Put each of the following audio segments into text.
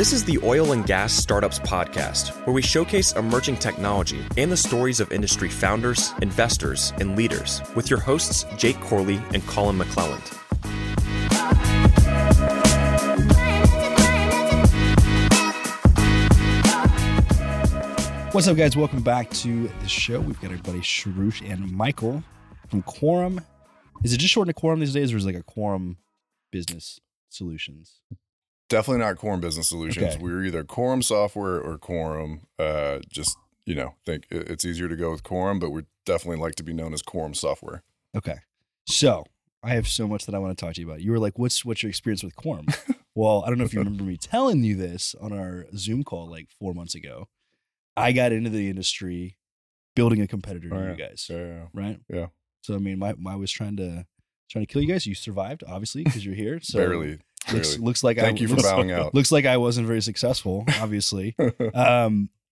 This is the Oil and Gas Startups Podcast, where we showcase emerging technology and the stories of industry founders, investors, and leaders with your hosts, Jake Corley and Colin McClelland. What's up, guys? Welcome back to the show. We've got our buddy Sharush and Michael from Quorum. Is it just shortened to Quorum these days, or is it like a Quorum Business Solutions? Definitely not Quorum Business Solutions. Okay. We're either Quorum Software or Quorum. Just, you know, think it's easier to go with Quorum, but we'd definitely like to be known as Quorum Software. Okay. So I have so much that I want to talk to you about. You were like, what's your experience with Quorum? Well, I don't know if you remember me telling you this on our Zoom call like 4 months ago. I got into the industry building a competitor to you guys. Yeah. Right? Yeah. So, I mean, I was trying to kill you guys. You survived, obviously, because you're here. So barely. Looks like thank I, you for looks, bowing out. Looks like I wasn't very successful, obviously. No,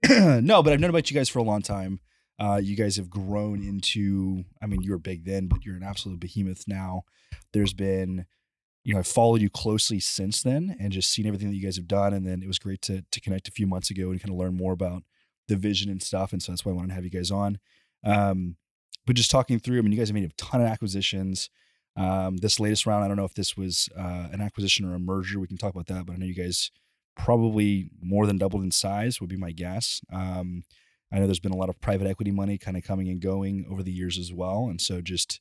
but I've known about you guys for a long time. You guys have grown into, I mean, you were big then, but you're an absolute behemoth now. There's been, you know, I've followed you closely since then and just seen everything that you guys have done. And then it was great to connect a few months ago and kind of learn more about the vision and stuff. And so that's why I wanted to have you guys on. But just talking through, I mean, you guys have made a ton of acquisitions. This latest round, I don't know if this was an acquisition or a merger. We can talk about that, but I know you guys probably more than doubled in size would be my guess. I know there's been a lot of private equity money kind of coming and going over the years as well. And so just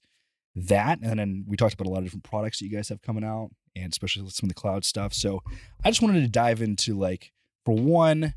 that, and then we talked about a lot of different products that you guys have coming out, and especially some of the cloud stuff. So I just wanted to dive into, like, for one,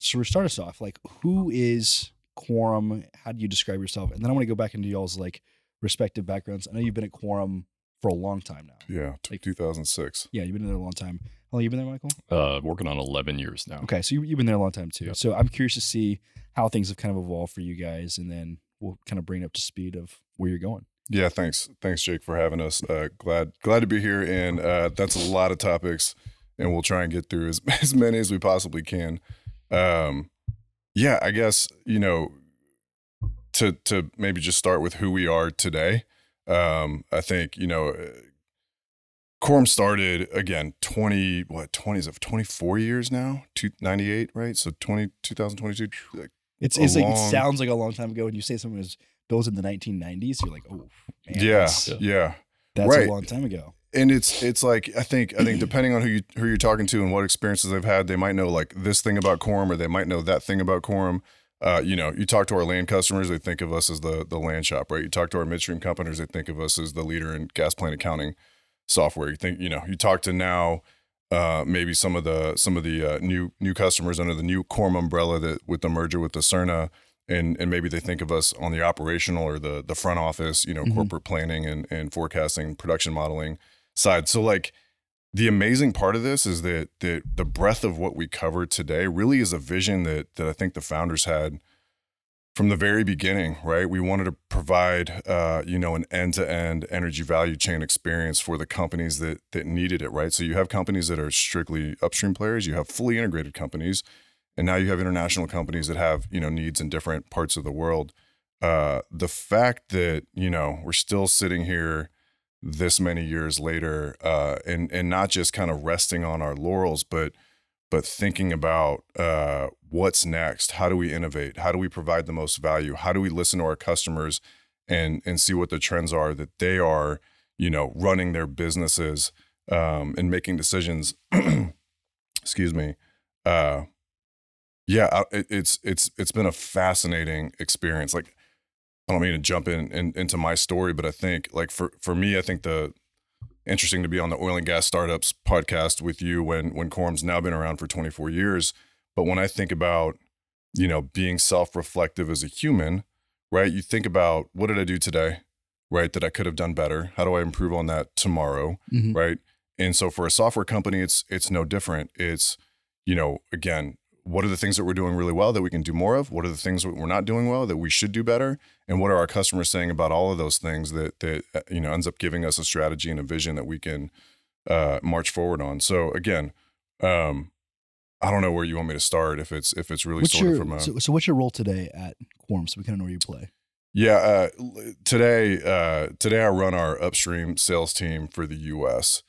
so we start us off, like, who is Quorum? How do you describe yourself? And then I want to go back into y'all's, like, respective backgrounds. I know you've been at Quorum for a long time now. Yeah, like 2006. Yeah, you've been there a long time. How long you been there, Michael? Working on 11 years now. Okay, so you've been there a long time too. Yep. So I'm curious to see how things have kind of evolved for you guys, and then we'll kind of bring it up to speed of where you're going. Yeah, thanks Jake for having us. Glad to be here, and that's a lot of topics, and we'll try and get through as many as we possibly can. Yeah, I guess, you know, to maybe just start with who we are today. I think, you know, Quorum started, again, 24 years now, 98, right? So 2022. Like, it's like, it sounds like a long time ago when you say someone was built in the 1990s. You're like, oh, man, yeah, that's right. A long time ago. And it's like, I think depending on who you're talking to and what experiences they've had, they might know like this thing about Quorum, or they might know that thing about Quorum. You know, you talk to our land customers, they think of us as the land shop, right? You talk to our midstream companies, they think of us as the leader in gas plant accounting software. You think, you know, you talk to now maybe some of the new customers under the new Quorum umbrella that with the merger with Aucerna, and maybe they think of us on the operational or the front office, you know, mm-hmm. corporate planning and forecasting, production modeling side. So like, the amazing part of this is that the breadth of what we cover today really is a vision that I think the founders had from the very beginning, right? We wanted to provide, you know, an end-to-end energy value chain experience for the companies that needed it, right? So you have companies that are strictly upstream players, you have fully integrated companies, and now you have international companies that have, you know, needs in different parts of the world. The fact that, you know, we're still sitting here this many years later, and not just kind of resting on our laurels, but thinking about what's next. How do we innovate? How do we provide the most value? How do we listen to our customers and see what the trends are that they are, you know, running their businesses and making decisions? Excuse me. Yeah, it's been a fascinating experience. Like, I don't mean to jump into my story, but I think, like, for me, I think the interesting to be on the Oil and Gas Startups podcast with you when Quorum's now been around for 24 years. But when I think about, you know, being self-reflective as a human, right? You think about, what did I do today, right? That I could have done better. How do I improve on that tomorrow, mm-hmm. right? And so for a software company, it's no different. It's, you know, again, what are the things that we're doing really well that we can do more of? What are the things that we're not doing well that we should do better? And what are our customers saying about all of those things that you know, ends up giving us a strategy and a vision that we can march forward on. So again, I don't know where you want me to start, if it's really sort of from a... So what's your role today at Quorum, so we kind of know where you play? Yeah, today I run our upstream sales team for the U.S.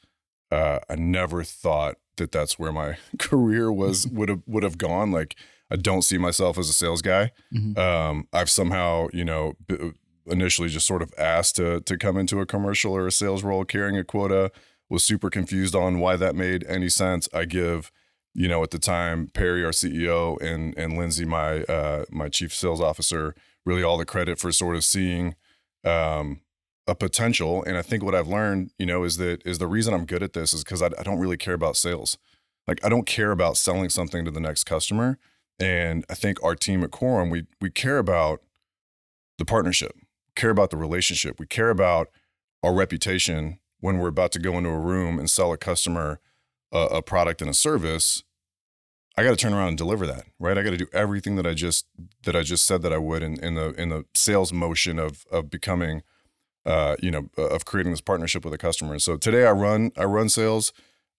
I never thought that that's where my career was would have gone. Like, I don't see myself as a sales guy. Mm-hmm. I've somehow, you know, initially just sort of asked to come into a commercial or a sales role carrying a quota. Was super confused on why that made any sense. I give, you know, at the time, Perry, our CEO, and Lindsay, my chief sales officer, really all the credit for sort of seeing a potential. And I think what I've learned, you know, is the reason I'm good at this is because I don't really care about sales. Like, I don't care about selling something to the next customer. And I think our team at Quorum, we care about the partnership, care about the relationship. We care about our reputation when we're about to go into a room and sell a customer a product and a service. I got to turn around and deliver that, right? I got to do everything that I just said that I would in the sales motion of becoming, you know, of creating this partnership with a customer. And so today I run sales.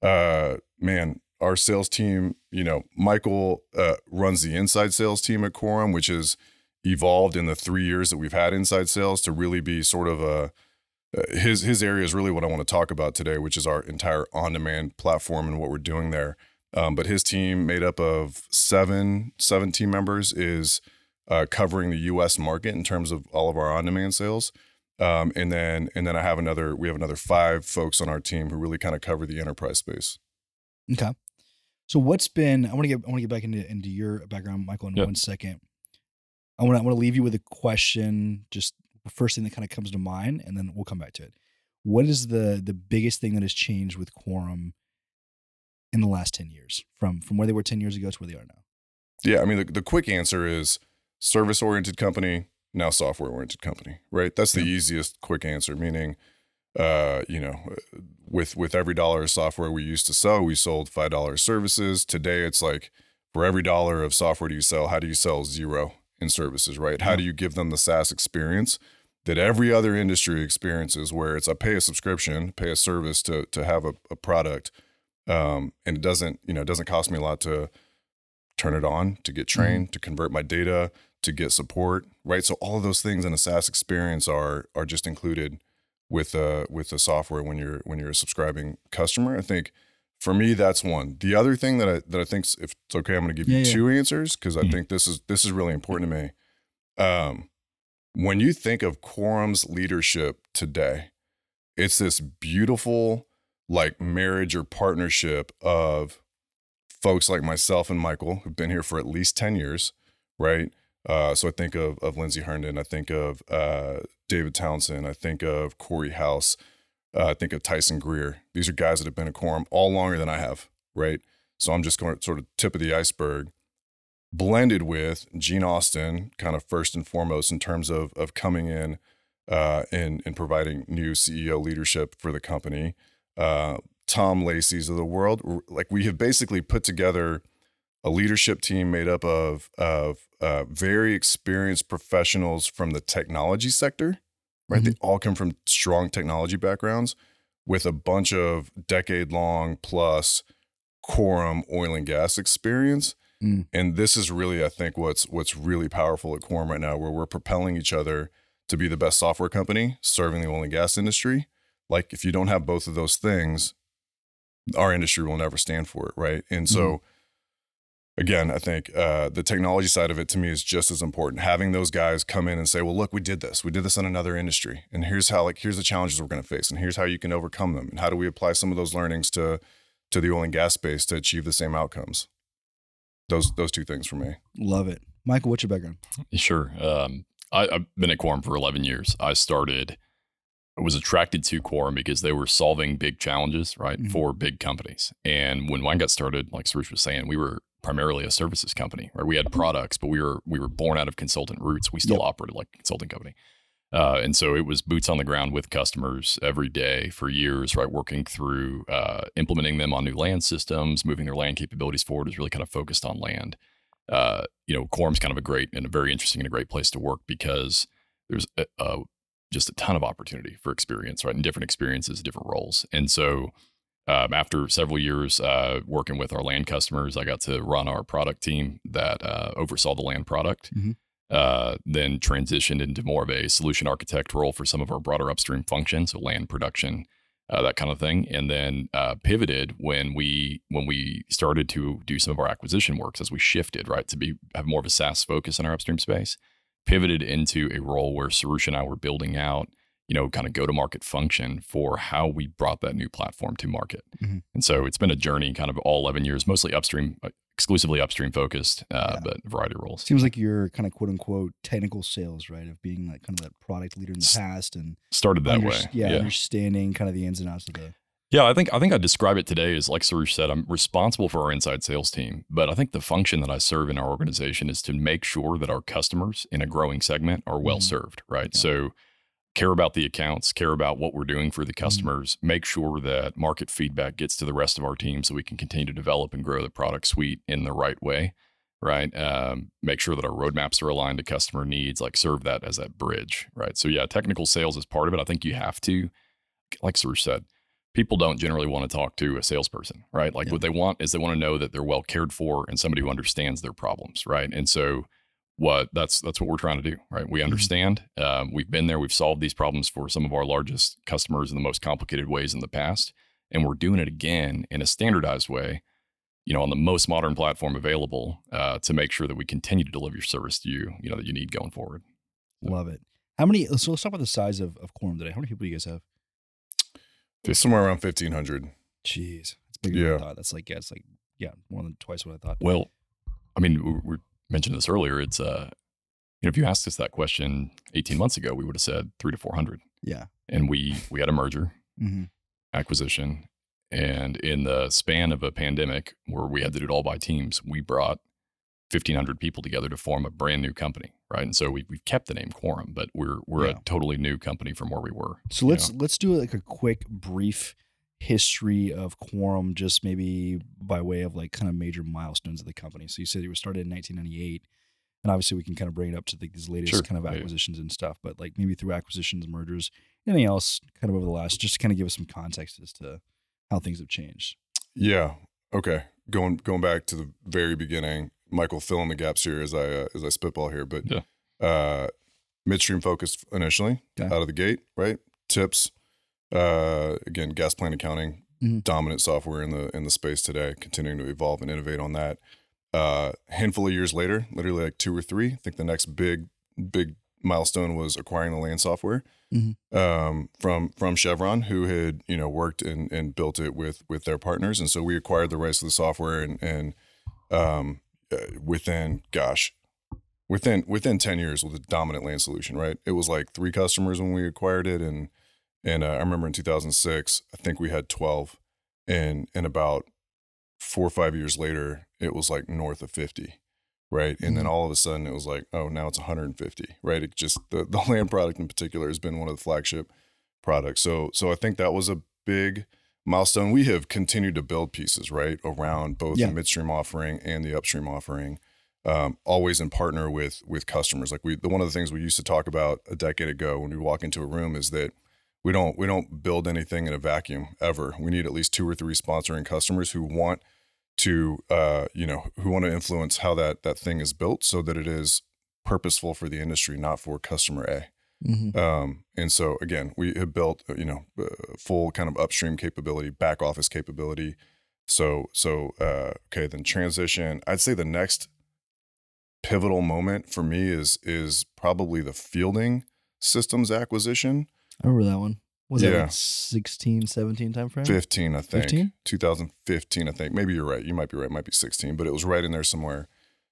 Man, our sales team, you know, Michael runs the inside sales team at Quorum, which has evolved in the 3 years that we've had inside sales to really be sort of a his area is really what I want to talk about today, which is our entire on-demand platform and what we're doing there. But his team, made up of seven team members, is covering the U.S. market in terms of all of our on-demand sales. And then we have another five folks on our team who really kind of cover the enterprise space. Okay. So what's been? I want to get back into your background, Michael, in 1 second. I want to leave you with a question. Just the first thing that kind of comes to mind, and then we'll come back to it. What is the biggest thing that has changed with Quorum in the last 10 years from where they were 10 years ago to where they are now? Yeah. I mean, the quick answer is service oriented company, now software oriented company, right? That's the easiest quick answer. Meaning, you know, with every dollar of software we used to sell, we sold $5 services. Today it's like, for every dollar of software do you sell, how do you sell zero in services, right? How do you give them the SaaS experience that every other industry experiences, where it's, I pay a subscription, pay a service to have a product. And it doesn't cost me a lot to turn it on, to get trained, to convert my data, to get support, right? So all of those things in a SaaS experience are just included with the software when you're a subscribing customer. I think for me, that's one. The other thing that I think, if it's okay, I'm going to give you two answers, because I think this is really important to me. When you think of Quorum's leadership today, it's this beautiful, like, marriage or partnership of folks like myself and Michael, who've been here for at least 10 years, right? So I think of Lindsay Herndon, I think of David Townsend, I think of Corey House, I think of Tyson Greer. These are guys that have been at Quorum all longer than I have, right? So I'm just going to sort of tip of the iceberg, blended with Gene Austin, kind of first and foremost, in terms of coming in and providing new CEO leadership for the company. Tom Lacey's of the world. Like, we have basically put together a leadership team made up of very experienced professionals from the technology sector, right? Mm-hmm. They all come from strong technology backgrounds, with a bunch of decade-long plus Quorum oil and gas experience. Mm. And this is really, I think, what's really powerful at Quorum right now, where we're propelling each other to be the best software company serving the oil and gas industry. Like, if you don't have both of those things, our industry will never stand for it, right? And so, again, I think the technology side of it, to me, is just as important. Having those guys come in and say, well, look, we did this in another industry, and here's how, like, here's the challenges we're going to face, and here's how you can overcome them, and how do we apply some of those learnings to the oil and gas space to achieve the same outcomes. Those two things for me. Love it. Michael, what's your background? Sure. I've been at Quorum for 11 years. I was attracted to Quorum because they were solving big challenges, right, for big companies. And when Wine got started, like Suresh was saying, we were primarily a services company, right? We had products, but we were born out of consultant roots. We still operated like a consulting company. And so it was boots on the ground with customers every day for years, right? Working through implementing them on new land systems, moving their land capabilities forward. Is really kind of focused on land. You know, Quorum's kind of a great and a very interesting and a great place to work, because there's just a ton of opportunity for experience, right? And different experiences, different roles. And so after several years working with our land customers, I got to run our product team that oversaw the land product, then transitioned into more of a solution architect role for some of our broader upstream functions, so land production, that kind of thing. And then pivoted when we started to do some of our acquisition works as we shifted, right, to have more of a SaaS focus in our upstream space, pivoted into a role where Suresh and I were building out, you know, kind of go-to-market function for how we brought that new platform to market. Mm-hmm. And so it's been a journey kind of all 11 years, mostly upstream, exclusively upstream focused, but a variety of roles. Seems like you're kind of quote unquote technical sales, right? Of being like kind of that product leader in the past and started that way. Yeah. Understanding kind of the ins and outs of the. Yeah. I think I describe it today as, like Suresh said, I'm responsible for our inside sales team, but I think the function that I serve in our organization is to make sure that our customers in a growing segment are well served, right? Yeah. So care about the accounts, care about what we're doing for the customers, make sure that market feedback gets to the rest of our team so we can continue to develop and grow the product suite in the right way, right? Make sure that our roadmaps are aligned to customer needs, like serve that as that bridge, right? So yeah, technical sales is part of it. I think you have to, like Suresh said, people don't generally want to talk to a salesperson, right? Like what they want is they want to know that they're well cared for and somebody who understands their problems, right? And so that's what we're trying to do, right? We understand, we've been there, we've solved these problems for some of our largest customers in the most complicated ways in the past. And we're doing it again in a standardized way, you know, on the most modern platform available, to make sure that we continue to deliver your service to you, you know, that you need going forward. So. Love it. So let's talk about the size of Quorum today. How many people do you guys have? Somewhere around 1,500. Jeez. That's bigger than I thought. That's like, more than twice what I thought. Well, I mean, we're mentioned this earlier, it's you know, if you asked us that question 18 months ago, we would have said 300 to 400. Yeah. And we had a merger, acquisition, and in the span of a pandemic where we had to do it all by teams, we brought 1,500 people together to form a brand new company, right? And so we've kept the name Quorum, but we're a totally new company from where we were. So let's do like a quick brief history of Quorum, just maybe by way of like kind of major milestones of the company. So you said you were started in 1998, and obviously we can kind of bring it up to these latest kind of acquisitions and stuff, but like maybe through acquisitions, mergers, anything else kind of over the last, just to kind of give us some context as to how things have changed. Yeah. Okay. Going back to the very beginning, Michael, fill in the gaps here as I spitball here, but midstream focused initially out of the gate, right? TIPS. Again, gas plant accounting, dominant software in the space today, continuing to evolve and innovate on that. Handful of years later, literally like 2 or 3, I think the next big milestone was acquiring the land software, from Chevron, who had, you know, worked and built it with their partners. And so we acquired the rights to the software and within 10 years with a dominant land solution, right? It was like 3 customers when we acquired it. And I remember in 2006, I think we had 12, and about 4 or 5 years later, it was like north of 50, right? And then all of a sudden it was like, oh, now it's 150, right? It just, the land product in particular has been one of the flagship products. So I think that was a big milestone. We have continued to build pieces, right, around both the midstream offering and the upstream offering, always in partner with customers. Like one of the things we used to talk about a decade ago when we walk into a room is that we don't build anything in a vacuum ever. We need at least 2 or 3 sponsoring customers who want to, influence how that thing is built so that it is purposeful for the industry, not for customer A. And so again, we have built, full kind of upstream capability, back office capability. So, then transition. I'd say the next pivotal moment for me is probably the Fielding Systems acquisition. I remember that one. Was that like 16, 17 time frame? 15, I think. 15? 2015, I think. Maybe you're right. You might be right. It might be 16, but it was right in there somewhere.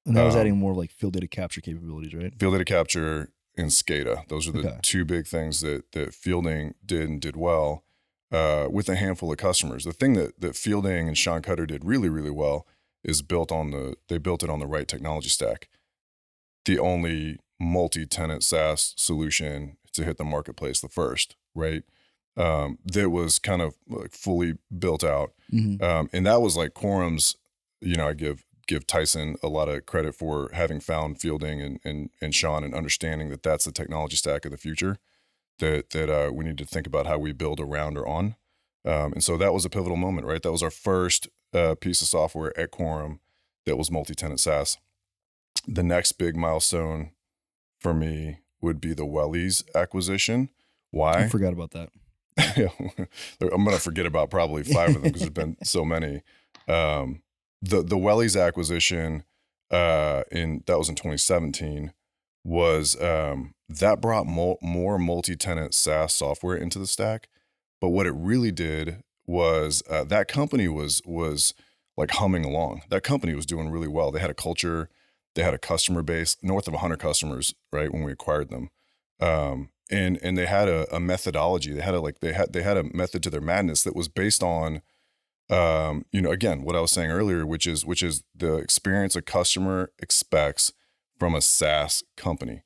And that was adding more like field data capture capabilities, right? Field data capture and SCADA. Those are the two big things that Fielding did and did well with a handful of customers. The thing that Fielding and Sean Cutter did really, really well is they built it on the right technology stack. The only multi-tenant SaaS solution to hit the marketplace the first, right? That was kind of like fully built out. And that was like Quorum's, I give Tyson a lot of credit for having found Fielding and Sean and understanding that that's the technology stack of the future that we need to think about how we build around or on. And so that was a pivotal moment, right? That was our first piece of software at Quorum that was multi-tenant SaaS. The next big milestone for me would be the Wellies acquisition. Why? I forgot about that. I'm going to forget about probably five of them because there's been so many. The Wellies acquisition that was in 2017 was that brought more multi-tenant SaaS software into the stack. But what it really did was that company was like humming along. That company was doing really well. They had a culture, they had a customer base, north of 100 customers, right, when we acquired them. And they had a methodology. They had a method to their madness that was based on, again, what I was saying earlier, which is the experience a customer expects from a SaaS company.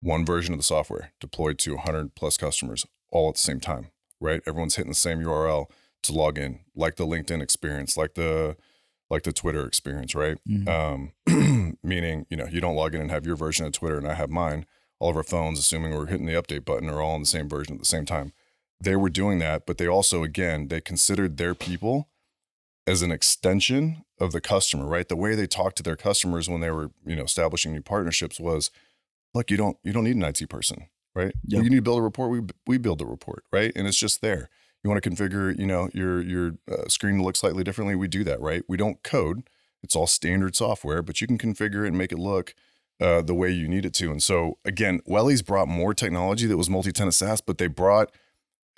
One version of the software deployed to 100 plus customers all at the same time, right? Everyone's hitting the same URL to log in, like the LinkedIn experience, like the Twitter experience, right? Mm-hmm. Meaning, you don't log in and have your version of Twitter and I have mine. All of our phones, assuming we're hitting the update button, are all on the same version at the same time. They were doing that, but they also, again, they considered their people as an extension of the customer, right? The way they talked to their customers when they were, establishing new partnerships was, look, you don't need an IT person, right? Yep. You need to build a report. We build the report, right? And it's just there. You want to configure, your screen to look slightly differently. We do that, right? We don't code. It's all standard software, but you can configure it and make it look the way you need it to. And so again, Wellies brought more technology that was multi-tenant SaaS, but they brought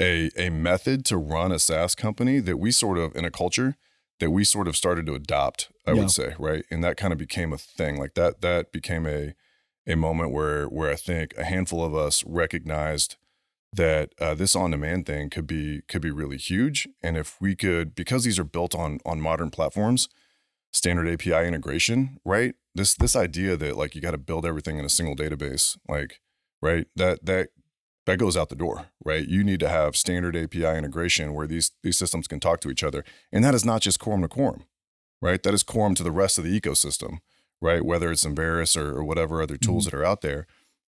a method to run a SaaS company that we sort of, in a culture that we sort of started to adopt, I would say, right? And that kind of became a thing. Like that became a moment where I think a handful of us recognized that this on-demand thing could be really huge. And if we could, because these are built on modern platforms, standard API integration, right? This idea that like you got to build everything in a single database, like, right? That goes out the door, right? You need to have standard API integration where these systems can talk to each other. And that is not just Quorum to Quorum, right? That is Quorum to the rest of the ecosystem, right? Whether it's Enverus or whatever other tools that are out there.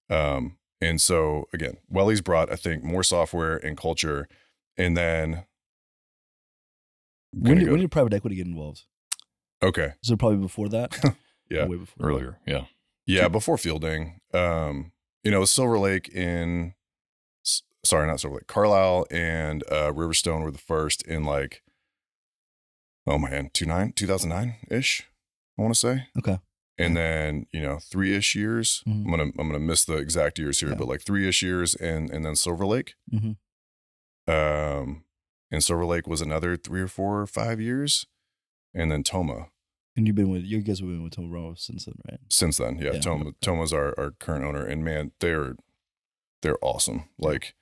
And so again, Wellies brought, I think, more software and culture. And then when did private equity get involved? Okay. So probably before that? Yeah. Way before. Earlier. Yeah. Yeah. Before Fielding, Silver Lake Carlyle and Riverstone were the first in 2009 ish, I want to say. Okay. And then, 3-ish years, mm-hmm. I'm going to miss the exact years here, but 3-ish years and then Silver Lake, mm-hmm. And Silver Lake was another 3 or 4 or 5 years. And then Toma. And you guys have been with Toma since then, right? Since then, yeah. Toma's our current owner, and man, they're awesome. Like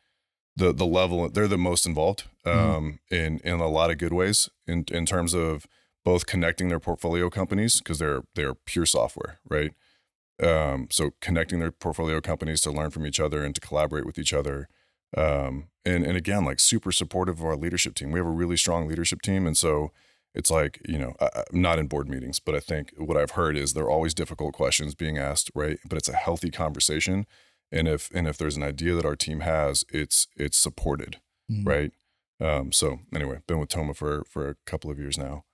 the level, they're the most involved, in a lot of good ways in terms of both connecting their portfolio companies because they're pure software, right? So connecting their portfolio companies to learn from each other and to collaborate with each other, and again, super supportive of our leadership team. We have a really strong leadership team, and so. It's I'm not in board meetings, but I think what I've heard is there are always difficult questions being asked, right? But it's a healthy conversation. And if there's an idea that our team has, it's supported, mm-hmm. right? So anyway, been with Toma for a couple of years now.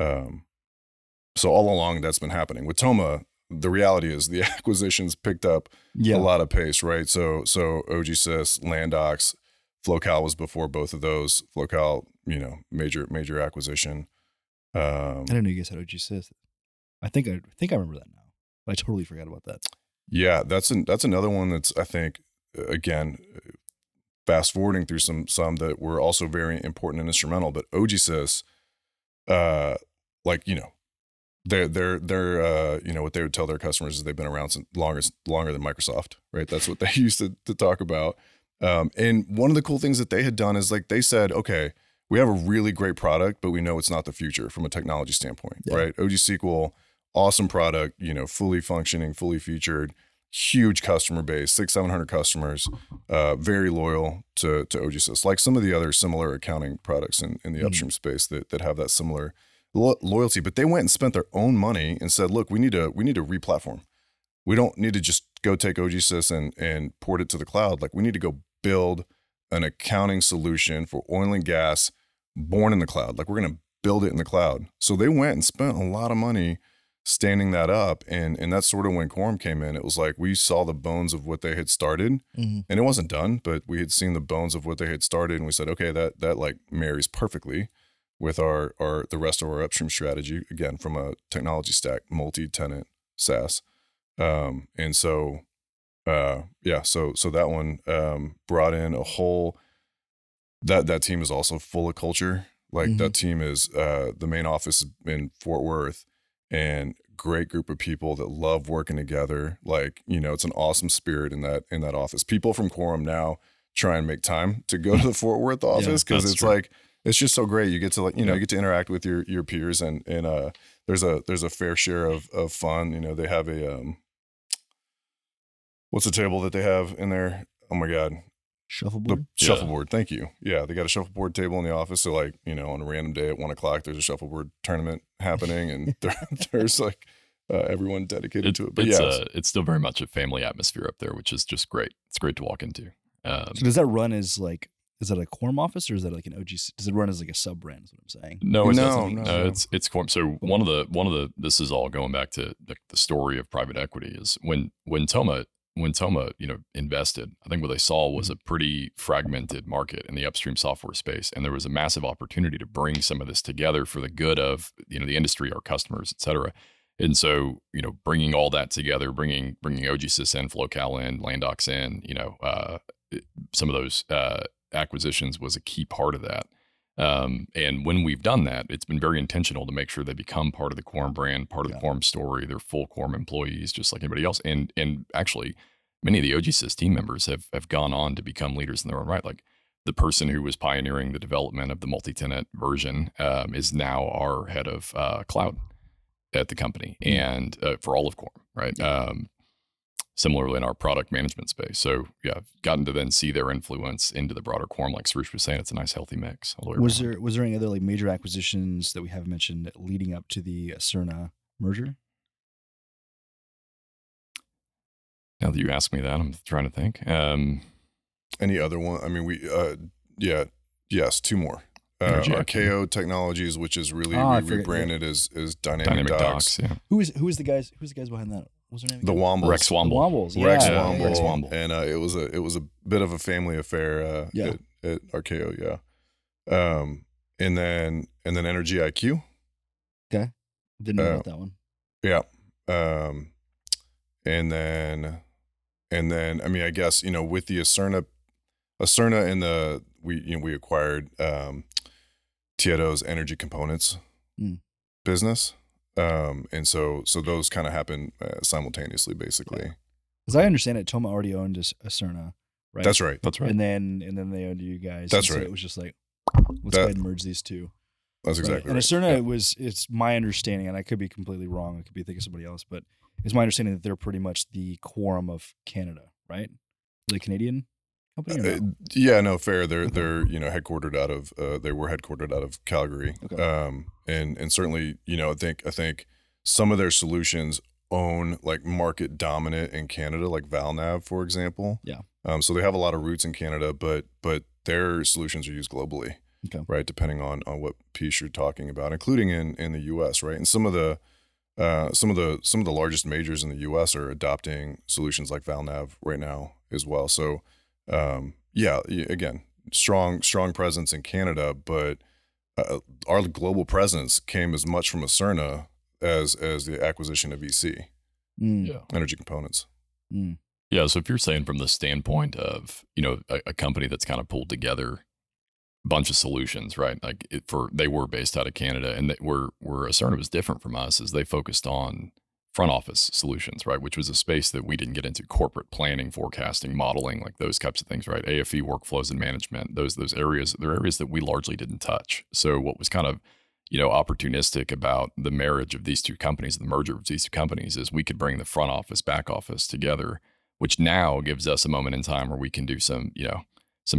So all along that's been happening. With Toma, the reality is the acquisitions picked up a lot of pace, right? So OGsys, Landox, FlowCal was before both of those. FlowCal, major acquisition. I didn't know you guys had OGsys. I think I remember that now. I totally forgot about that. Yeah, that's another one that's, I think, again, fast forwarding through some that were also very important and instrumental. But OGsys, they're what they would tell their customers is they've been around since longer than Microsoft, right? That's what they used to talk about. And one of the cool things that they had done is they said, okay, we have a really great product, but we know it's not the future from a technology standpoint, right? OGSQL, awesome product, fully functioning, fully featured, huge customer base, 600-700 customers, very loyal to OGsys, like some of the other similar accounting products in the upstream space that have that similar loyalty. But they went and spent their own money and said, look, we need to re-platform. We don't need to just go take OGsys and port it to the cloud. We need to go build an accounting solution for oil and gas born in the cloud. We're going to build it in the cloud. So they went and spent a lot of money standing that up. And that's sort of when Quorum came in. It was like we saw the bones of what they had started, and it wasn't done, but we had seen the bones of what they had started, and we said, okay, that like marries perfectly with the rest of our upstream strategy, again, from a technology stack, multi-tenant SaaS. And so, yeah, so that one brought in a whole, that team is also full of culture. Like that team is, the main office in Fort Worth, and great group of people that love working together. Like, you know, it's an awesome spirit in that office. People from Quorum now try and make time to go to the Fort Worth office because it's like, it's just so great. You get to, like, you know, you get to interact with your peers, and there's a fair share of fun. You know, they have a, what's the table that they have in there? Oh my God. Shuffleboard. Shuffleboard. Thank you. Yeah. They got a shuffleboard table in the office. So, like, you know, on a random day at 1 o'clock, there's a shuffleboard tournament happening, and there's like everyone dedicated to it. But yeah, it's still very much a family atmosphere up there, which is just great. It's great to walk into. So does that run as like, is that a Quorum office, or is that like an OGsys? Does it run as like a sub brand? Is what I'm saying. No, it's Quorum. So one of the this is all going back to the story of private equity is when Toma invested. I think what they saw was a pretty fragmented market in the upstream software space, and there was a massive opportunity to bring some of this together for the good of the industry, our customers, et cetera. And so bringing all that together, bringing OGsys in, FlowCal in, Landox in, some of those acquisitions was a key part of that. And when we've done that, it's been very intentional to make sure they become part of the Quorum brand, part of the Quorum story. They're full Quorum employees, just like anybody else. And actually, many of the OGsys team members have gone on to become leaders in their own right. Like the person who was pioneering the development of the multi-tenant version is now our head of cloud at the company, and for all of Quorum, right? Similarly in our product management space. So yeah, I've gotten to then see their influence into the broader Quorum. Like Suresh was saying, it's a nice healthy mix. Was there any other like major acquisitions that we haven't mentioned leading up to the Aucerna merger? Now that you ask me that, I'm trying to think. Any other one? I mean, we, yes, two more. Arko Technologies, which is really rebranded as Dynamic Docs. Yeah. Who's the guys behind that? What's her name? The Wombles. Rex Womble. Yeah. Rex Womble. And it was a bit of a family affair at Arko, yeah. And then Energy IQ. Okay. Didn't know about that one. Yeah. And then I mean, I guess, with the Aucerna and we acquired Tieto's energy components business. And so those kind of happen simultaneously, basically. As I understand it, Toma already owned Aucerna, right? That's right. And then they owned you guys. That's right. So it was just like, let's go ahead and merge these two. That's exactly right. And Aucerna, it's my understanding, and I could be completely wrong. I could be thinking of somebody else, but it's my understanding that they're pretty much the Quorum of Canada, right? The Canadian company. Or no? Yeah, no, fair. They're headquartered out of Calgary. Okay. And certainly, I think some of their solutions own like market dominant in Canada, like Valnav, for example. Yeah. So they have a lot of roots in Canada, but their solutions are used globally, right? Depending on what piece you're talking about, including in the U.S., right? And some of the largest majors in the U.S. are adopting solutions like Valnav right now as well. So, again, strong presence in Canada, but our global presence came as much from Aucerna as the acquisition of EC, Energy Components. Yeah, so if you're saying from the standpoint of, a company that's kind of pulled together a bunch of solutions, right? Like they were based out of Canada, and where Aucerna was different from us is they focused on front office solutions, right? Which was a space that we didn't get into: corporate planning, forecasting, modeling, like those types of things, right? AFE, workflows and management, those areas, they're areas that we largely didn't touch. So what was kind of, opportunistic about the marriage of these two companies, the merger of these two companies, is we could bring the front office, back office together, which now gives us a moment in time where we can do some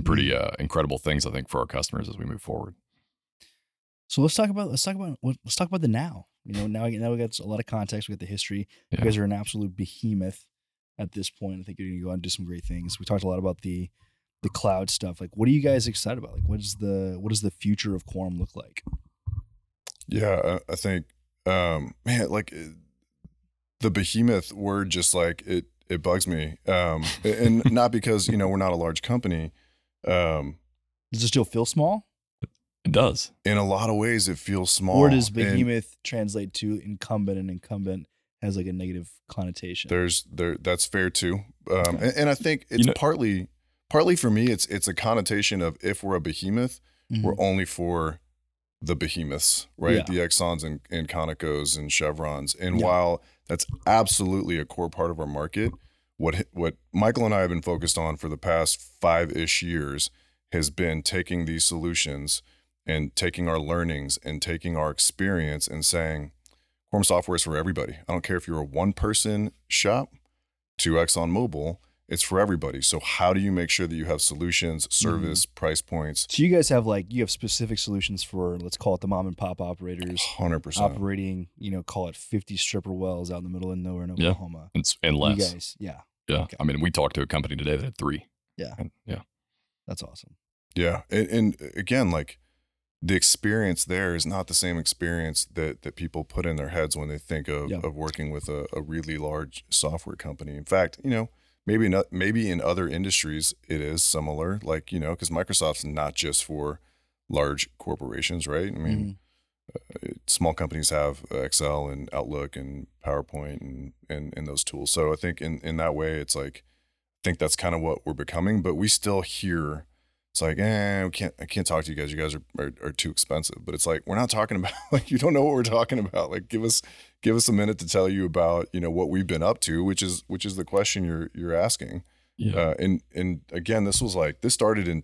pretty incredible things, I think, for our customers as we move forward. So let's talk about the now. Now we got a lot of context. We got the history. Yeah. You guys are an absolute behemoth at this point. I think you're going to go on and do some great things. We talked a lot about the cloud stuff. Like, what are you guys excited about? Like, what does the future of Quorum look like? Yeah, I think, man, like the behemoth word just like it bugs me. And not because, you know, we're not a large company. Does it still feel small? It does. In a lot of ways, it feels small. Or does behemoth translate to incumbent, and incumbent has like a negative connotation? That's fair too. Okay. And I think it's partly for me, it's a connotation of if we're a behemoth, mm-hmm. we're only for the behemoths, right? Yeah. The Exxons and Conoco's and Chevrons. And yeah. while that's absolutely a core part of our market, what Michael and I have been focused on for the past 5-ish years has been taking these solutions and taking our learnings and taking our experience and saying, Quorum Software is for everybody. I don't care if you're a one-person shop to ExxonMobil, it's for everybody. So how do you make sure that you have solutions, service, mm-hmm. price points? So you guys have specific solutions for, let's call it the mom and pop operators. 100%. Operating, call it 50 stripper wells out in the middle of nowhere in Oklahoma. Yeah. And less. You guys, yeah. Yeah. Okay. I mean, we talked to a company today that had 3. Yeah. And, yeah. That's awesome. Yeah. And again, the experience there is not the same experience that people put in their heads when they think of working with a really large software company. In fact, maybe in other industries it is similar, because Microsoft's not just for large corporations, right? I mean, mm-hmm. Small companies have Excel and Outlook and PowerPoint and those tools. So I think in that way, it's I think that's kind of what we're becoming, but we still hear it's I can't talk to you guys. You guys are too expensive. But it's we're not talking about you don't know what we're talking about. Give us a minute to tell you about what we've been up to, which is the question you're asking. Yeah. And again, this was this started in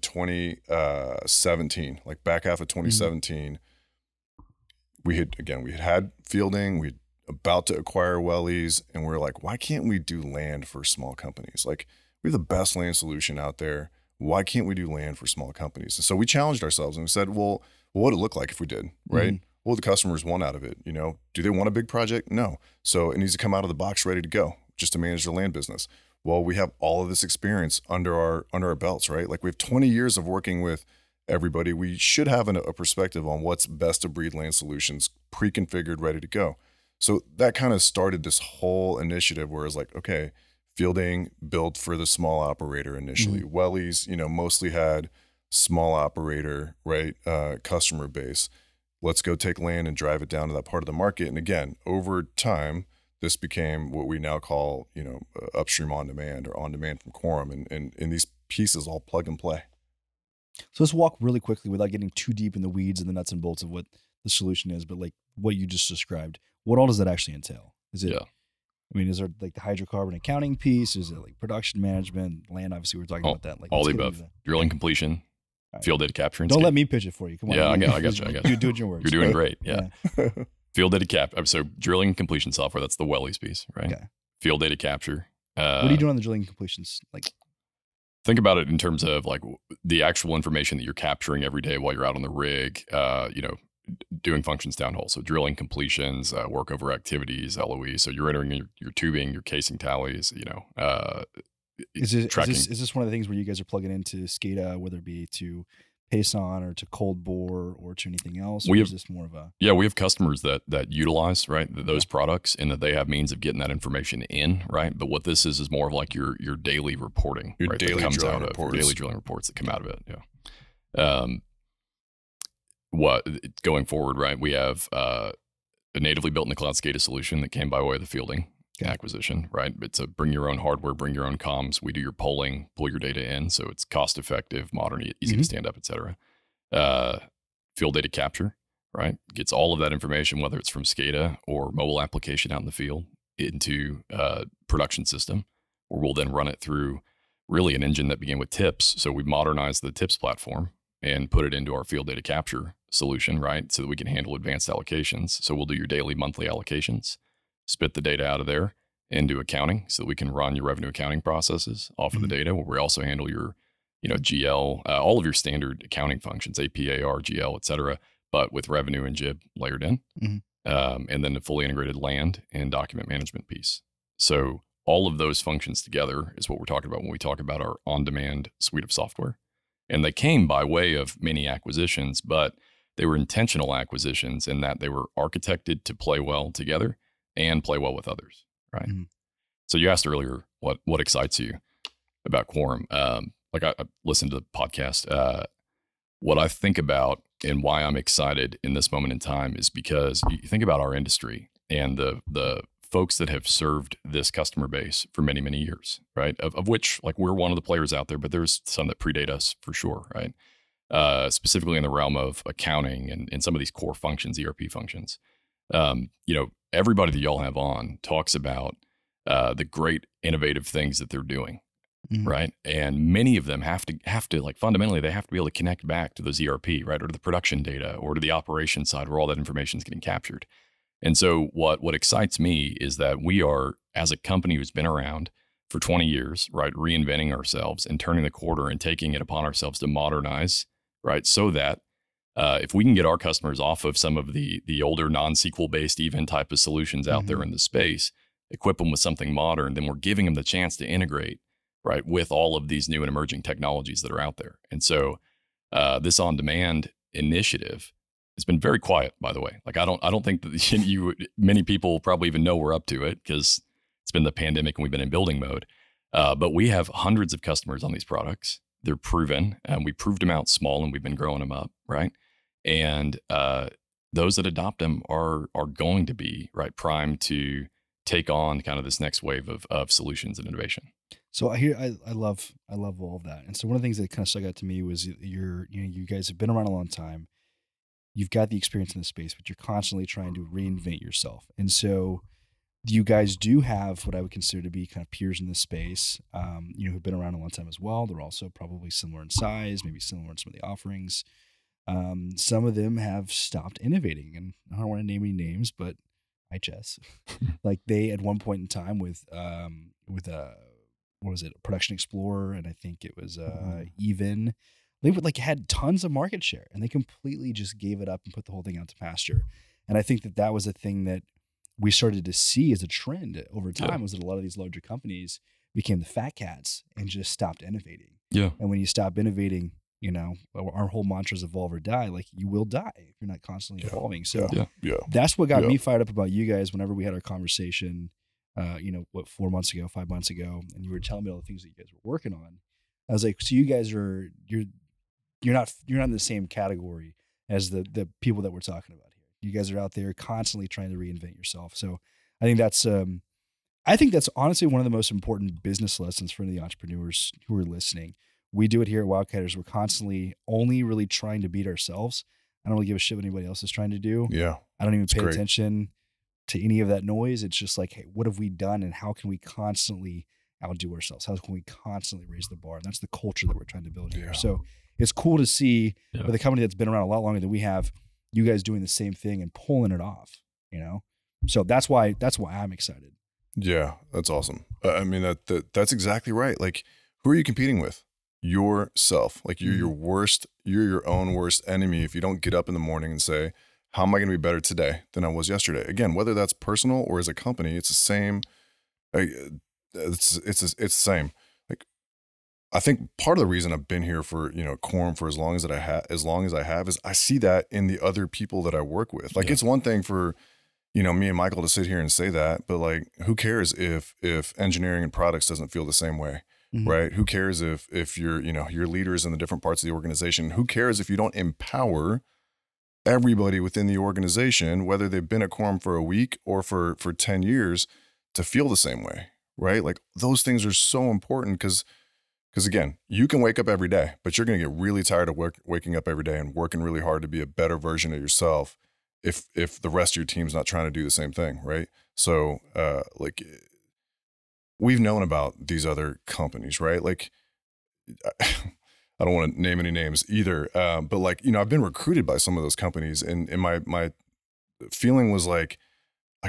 2017, back half of 2017. Mm-hmm. We had Fielding. We'd about to acquire Wellies, and we're why can't we do land for small companies? We have the best land solution out there. Why can't we do land for small companies? And so we challenged ourselves and we said, well, what would it look like if we did, right? Mm-hmm. What would the customers want out of it? Do they want a big project? No. So it needs to come out of the box ready to go just to manage their land business. Well, we have all of this experience under our belts, right? We have 20 years of working with everybody. We should have a perspective on what's best to breed land solutions, pre-configured, ready to go. So that kind of started this whole initiative where it's okay, Fielding built for the small operator initially. Mm-hmm. Wellies, mostly had small operator, right, customer base. Let's go take land and drive it down to that part of the market. And again, over time, this became what we now call, upstream on demand or on demand from Quorum, and these pieces all plug and play. So let's walk really quickly without getting too deep in the weeds and the nuts and bolts of what the solution is, but what you just described, what all does that actually entail? Is it? Yeah. I mean, is there the hydrocarbon accounting piece? Is it production management, land? Obviously, we're talking about that. All the above. Drilling, completion, right. Field data capture. Don't let me pitch it for you. Come on. Yeah, I got you. You're doing your work. You're doing great. Yeah. Field data capture. So drilling and completion software, that's the Wellies piece, right? Okay. Field data capture. What are you doing on the drilling and completions? Think about it in terms of the actual information that you're capturing every day while you're out on the rig, doing functions downhole. So drilling completions, workover activities, LOE. So you're entering your tubing, your casing tallies, tracking. Is this one of the things where you guys are plugging into SCADA, whether it be to Payson or to Cold Bore or to anything else? We have customers that utilize, right, those products, and that they have means of getting that information in, right? But what this is more of your daily reporting, daily drilling reports that come out of it. Yeah. Going forward, right? We have a natively built in the cloud SCADA solution that came by way of the Fielding acquisition, right? It's a bring your own hardware, bring your own comms. We do your polling, pull your data in. So it's cost effective, modern, easy to stand up, et cetera. Field data capture, right? Gets all of that information, whether it's from SCADA or mobile application out in the field, into a production system, where we'll then run it through really an engine that began with TIPS. So we modernized the TIPS platform and put it into our field data capture solution, right? So that we can handle advanced allocations. So we'll do your daily, monthly allocations, spit the data out of there into accounting so that we can run your revenue accounting processes off of the data, where we also handle your, GL, all of your standard accounting functions, APAR, GL, et cetera, but with revenue and JIB layered in, and then the fully integrated land and document management piece. So all of those functions together is what we're talking about when we talk about our on-demand suite of software. And they came by way of many acquisitions, but They were intentional acquisitions in that they were architected to play well together and play well with others, right? Mm-hmm. So you asked earlier what excites you about Quorum. Like I listened to the podcast. What I think about and why I'm excited in this moment in time is because you think about our industry and the folks that have served this customer base for many, many years, right? Of which, like, we're one of the players out there, but there's some that predate us for sure, right? Specifically in the realm of accounting and some of these core functions, ERP functions. You know, everybody that y'all have on talks about the great innovative things that they're doing, right? And many of them have to like, fundamentally, they have to be able to connect back to those ERP, right? Or to the production data or to the operation side where all that information is getting captured. And so what excites me is that we are, as a company who's been around for 20 years, right, reinventing ourselves and turning the corner and taking it upon ourselves to modernize, right? So that if we can get our customers off of some of the older non-SQL based event type of solutions out there in the space, equip them with something modern, then we're giving them the chance to integrate, right, with all of these new and emerging technologies that are out there. And so this on-demand initiative has been very quiet, by the way. Like, I don't think that many people probably even know we're up to it because it's been the pandemic and we've been in building mode. But we have hundreds of customers on these products. They're proven, and we proved them out small and we've been growing them up, right? And those that adopt them are going to be, right, primed to take on kind of this next wave of solutions and innovation. So I love all of that. And so one of the things that kind of stuck out to me was you guys have been around a long time. You've got the experience in the space, but you're constantly trying to reinvent yourself. And so you guys do have what I would consider to be kind of peers in this space, who've been around a long time as well. They're also probably similar in size, maybe similar in some of the offerings. Some of them have stopped innovating, and I don't want to name any names, but IHS, like they at one point in time with Production Explorer, and I think it was Even, they would had tons of market share, and they completely just gave it up and put the whole thing out to pasture. And I think that was a thing that we started to see as a trend over time, was that a lot of these larger companies became the fat cats and just stopped innovating. Yeah. And when you stop innovating, our whole mantra is evolve or die. Like, you will die if you're not constantly evolving. So that's what got me fired up about you guys whenever we had our conversation, 5 months ago, and you were telling me all the things that you guys were working on. I was like, so you guys are, you're not in the same category as the people that we're talking about here. You guys are out there constantly trying to reinvent yourself. So I think that's honestly one of the most important business lessons for the entrepreneurs who are listening. We do it here at Wildcatters. We're constantly only really trying to beat ourselves. I don't really give a shit what anybody else is trying to do. Yeah. I don't even pay attention to any of that noise. It's just like, hey, what have we done and how can we constantly outdo ourselves? How can we constantly raise the bar? And that's the culture that we're trying to build here. So it's cool to see with a company that's been around a lot longer than we have, you guys doing the same thing and pulling it off, So that's why I'm excited. Yeah, that's awesome. I mean, that's exactly right. Like, who are you competing with? Yourself. Like, you're your own worst enemy if you don't get up in the morning and say, how am I going to be better today than I was yesterday? Again, whether that's personal or as a company, it's the same. It's the same. Like, I think part of the reason I've been here for, Quorum for as long as I have is I see that in the other people that I work with. Like, it's one thing for, me and Michael to sit here and say that, but like, who cares if engineering and products doesn't feel the same way? Mm-hmm. Right? Who cares if you're, your leaders in the different parts of the organization? Who cares if you don't empower everybody within the organization, whether they've been at Quorum for a week or for 10 years, to feel the same way, right? Like, those things are so important because again, you can wake up every day, but you're going to get really tired of waking up every day and working really hard to be a better version of yourself if the rest of your team's not trying to do the same thing, right? So, we've known about these other companies, right? Like, I don't want to name any names either, but I've been recruited by some of those companies, and my feeling was like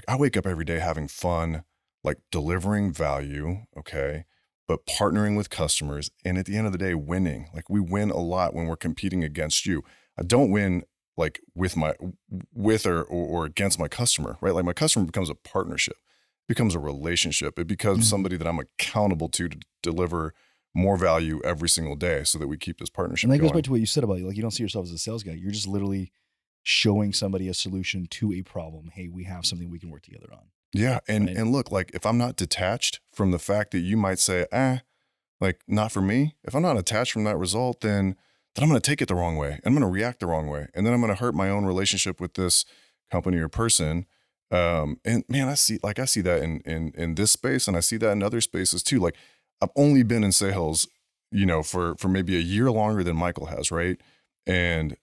I wake up every day having fun, like delivering value, okay, but partnering with customers, and at the end of the day, winning. Like, we win a lot when we're competing against you. I don't win like with or against my customer, right? Like, my customer becomes a partnership. Becomes a relationship. It becomes somebody that I'm accountable to deliver more value every single day so that we keep this partnership. And that goes back to what you said about, you don't see yourself as a sales guy. You're just literally showing somebody a solution to a problem. Hey, we have something we can work together on. Yeah. And, right? And look, like if I'm not detached from the fact that you might say, like not for me, if I'm not attached from that result, then I'm going to take it the wrong way. I'm going to react the wrong way. And then I'm going to hurt my own relationship with this company or person. And man, I see that in this space, and I see that in other spaces too. Like I've only been in sales, you know, for maybe a year longer than Michael has. Right. And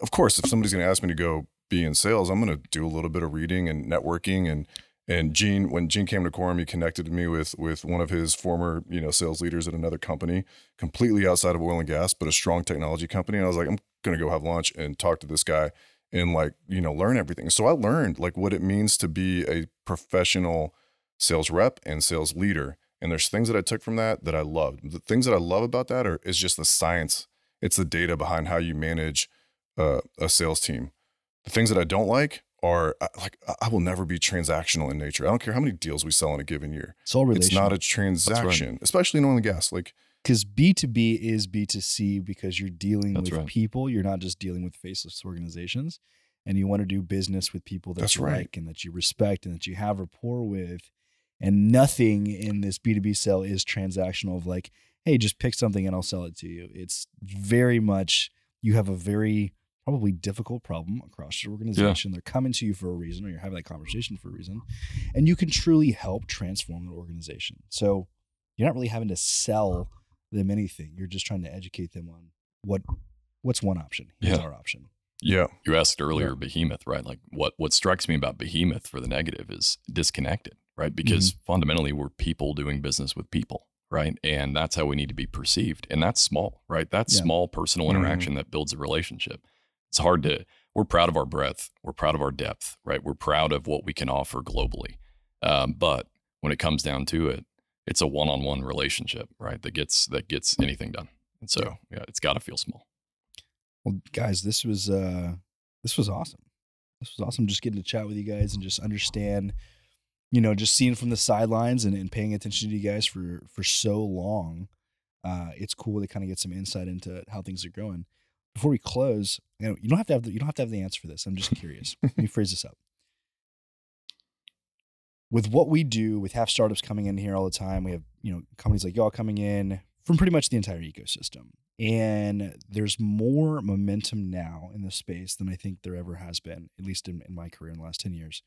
of course, if somebody's going to ask me to go be in sales, I'm going to do a little bit of reading and networking. And Gene, when Gene came to Quorum, he connected me with one of his former, you know, sales leaders at another company, completely outside of oil and gas, but a strong technology company. And I was like, I'm going to go have lunch and talk to this guy and, like, you know, learn everything. So I learned like what it means to be a professional sales rep and sales leader. And there's things that I took from that that I loved. The things that I love about that is just the science. It's the data behind how you manage a sales team. The things that I don't like are, like, I will never be transactional in nature. I don't care how many deals we sell in a given year. It's all relational. It's not a transaction, especially in oil and gas. Like, because B2B is B2C, because you're dealing with people. You're not just dealing with faceless organizations, and you want to do business with people that you like and that you respect and that you have rapport with. And nothing in this B2B sale is transactional of like, hey, just pick something and I'll sell it to you. It's very much, you have a very probably difficult problem across your organization. Yeah. They're coming to you for a reason, or you're having that conversation for a reason, and you can truly help transform the organization. So you're not really having to sell them anything. You're just trying to educate them on what's one option. Here's our option. Yeah. You asked earlier Behemoth, right? Like what strikes me about Behemoth for the negative is disconnected, right? Because fundamentally we're people doing business with people, right? And that's how we need to be perceived. And that's small, right? That's small personal interaction that builds a relationship. It's hard to, we're proud of our breadth. We're proud of our depth, right? We're proud of what we can offer globally. But when it comes down to it, it's a one-on-one relationship, right? That gets anything done. And so it's got to feel small. Well, guys, this was awesome. This was awesome. Just getting to chat with you guys and just understand, you know, just seeing from the sidelines and paying attention to you guys for so long. It's cool to kind of get some insight into how things are going. Before we close, you don't have to have the answer for this. I'm just curious. Let me phrase this up. With what we do, with half startups coming in here all the time, we have, you know, companies like y'all coming in from pretty much the entire ecosystem. And there's more momentum now in the space than I think there ever has been, at least in my career in the last 10 years,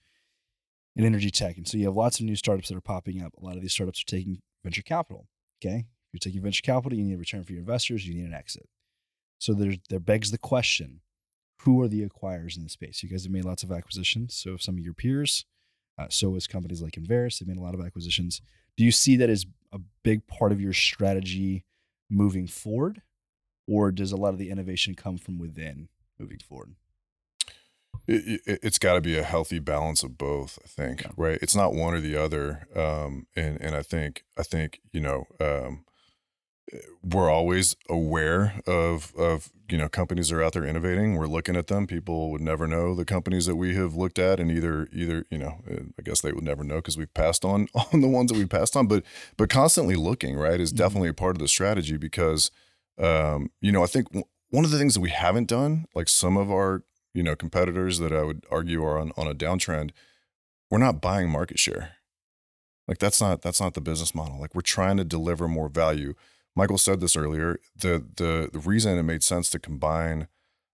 in energy tech. And so you have lots of new startups that are popping up. A lot of these startups are taking venture capital. Okay. If you're taking venture capital, you need a return for your investors, you need an exit. So there begs the question, who are the acquirers in the space? You guys have made lots of acquisitions. So some of your peers, so is companies like Enverus, they've made a lot of acquisitions. Do you see that as a big part of your strategy moving forward? Or does a lot of the innovation come from within moving forward? It's got to be a healthy balance of both, I think, right? It's not one or the other. And I think, you know, we're always aware of, you know, companies are out there innovating. We're looking at them. People would never know the companies that we have looked at, and either, you know, I guess they would never know because we've passed on the ones that we passed on, but constantly looking, right, is definitely a part of the strategy because, you know, I think one of the things that we haven't done, like some of our, you know, competitors that I would argue are on a downtrend, we're not buying market share. Like that's not the business model. Like we're trying to deliver more value. Michael said this earlier, the reason it made sense to combine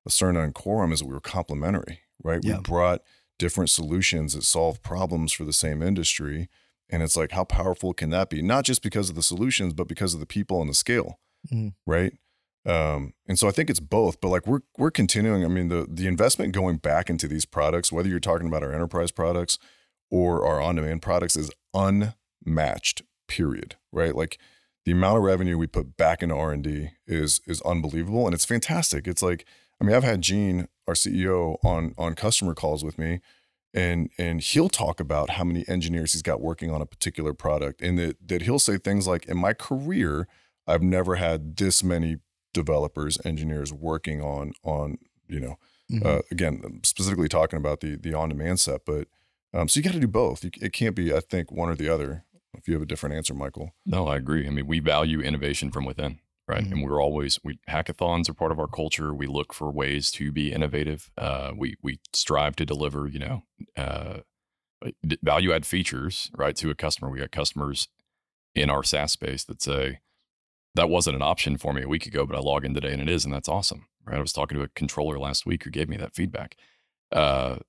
Aucerna and Quorum is that we were complementary, right? Yeah. We brought different solutions that solve problems for the same industry. And it's like, how powerful can that be? Not just because of the solutions, but because of the people and the scale, right? And so I think it's both, but like we're continuing. I mean, the investment going back into these products, whether you're talking about our enterprise products or our on-demand products, is unmatched, period, right? Like the amount of revenue we put back into R&D is unbelievable, and it's fantastic. It's like, I mean, I've had Gene, our CEO, on customer calls with me, and he'll talk about how many engineers he's got working on a particular product, and that he'll say things like, in my career, I've never had this many developers, engineers working on you know, again, specifically talking about the on-demand set, but so you got to do both. It can't be, I think, one or the other. If you have a different answer, Michael. No, I agree. I mean, we value innovation from within, right? Mm-hmm. And we're always, hackathons are part of our culture. We look for ways to be innovative. We strive to deliver, value add features, right, to a customer. We got customers in our SaaS space that say, that wasn't an option for me a week ago, but I log in today and it is, and that's awesome, right? I was talking to a controller last week who gave me that feedback. But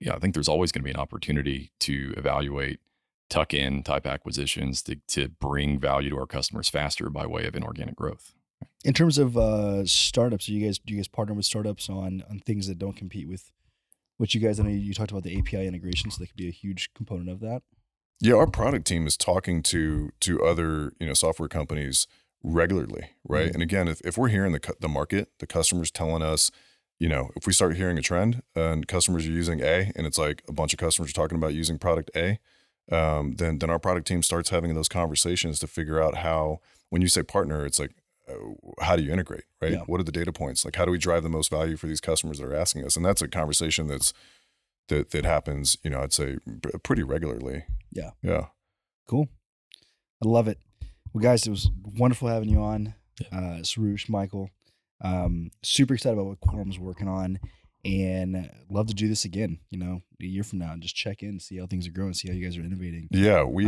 yeah, I think there's always going to be an opportunity to evaluate tuck-in type acquisitions to bring value to our customers faster by way of inorganic growth. In terms of startups, do you guys partner with startups on things that don't compete with what you guys? I know you talked about the API integration, so that could be a huge component of that. Yeah, our product team is talking to other software companies regularly, right? Mm-hmm. And again, if we're hearing the market, the customers telling us, if we start hearing a trend and customers are using A, and it's like a bunch of customers are talking about using product A, then our product team starts having those conversations to figure out how. When you say partner, it's like, how do you integrate, right? Yeah. What are the data points? Like, how do we drive the most value for these customers that are asking us? And that's a conversation that happens, I'd say pretty regularly. Yeah. Yeah. Cool. I love it. Well, guys, it was wonderful having you on. Yeah. Sarush, Michael, super excited about what Quorum's working on, and love to do this again, a year from now, and just check in, see how things are growing, see how you guys are innovating. Yeah. We,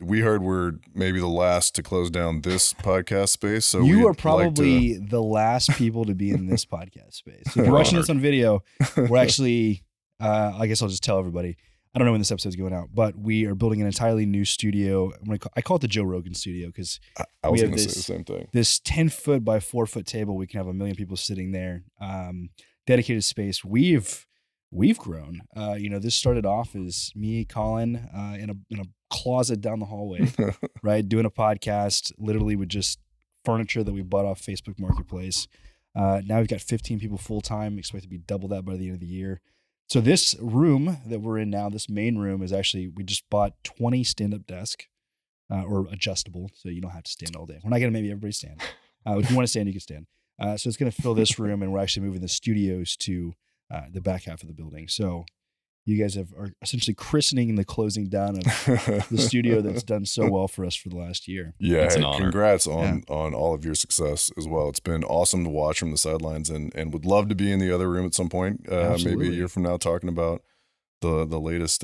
we heard we're maybe the last to close down this podcast space. So you are probably the last people to be in this podcast space. So if you're watching this on video, we're actually, I guess I'll just tell everybody, I don't know when this episode's going out, but we are building an entirely new studio. I call it the Joe Rogan studio, because we have this 10 foot by 4 foot table. We can have 1 million people sitting there, dedicated space. We've grown. This started off as me, Colin, in a closet down the hallway, right? Doing a podcast literally with just furniture that we bought off Facebook Marketplace. Now we've got 15 people full-time, expect to be double that by the end of the year. So this room that we're in now, this main room, is actually, we just bought 20 stand-up desks, or adjustable, so you don't have to stand all day. We're not going to maybe everybody stand. If you want to stand, you can stand. So it's going to fill this room, and we're actually moving the studios to the back half of the building. So you guys are essentially christening the closing down of the studio that's done so well for us for the last year. Yeah, hey, congrats on all of your success as well. It's been awesome to watch from the sidelines, and would love to be in the other room at some point, maybe a year from now, talking about the latest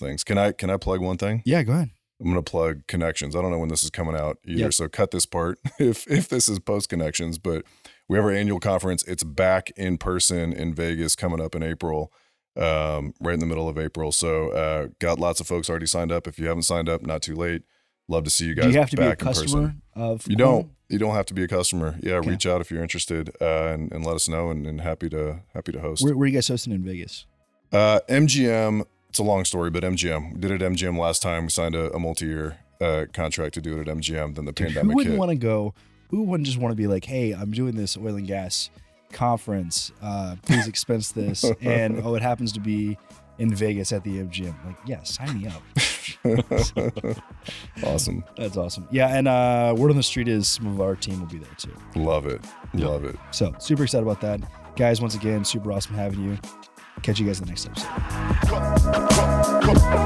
things. Can I plug one thing? Yeah, go ahead. I'm going to plug Connections. I don't know when this is coming out either, so cut this part if this is post Connections, but we have our annual conference. It's back in person in Vegas coming up in April. Right in the middle of April. So got lots of folks already signed up. If you haven't signed up, not too late. Love to see you guys. Do you have to back be a customer of Quorum? You don't have to be a customer. Yeah, okay. Reach out if you're interested, and let us know, and happy to host. Where are you guys hosting in Vegas? MGM. It's a long story, but MGM. We did it at MGM last time. We signed a multi-year contract to do it at MGM. Then the pandemic hit. Who wouldn't want to go? Who wouldn't just want to be like, hey, I'm doing this oil and gas conference, please expense this, and it happens to be in Vegas at the MGM. Like, yeah, sign me up. Awesome. That's awesome. Yeah, and word on the street is some of our team will be there too. Love it. So super excited about that, guys. Once again, super awesome having you. Catch you guys in the next episode.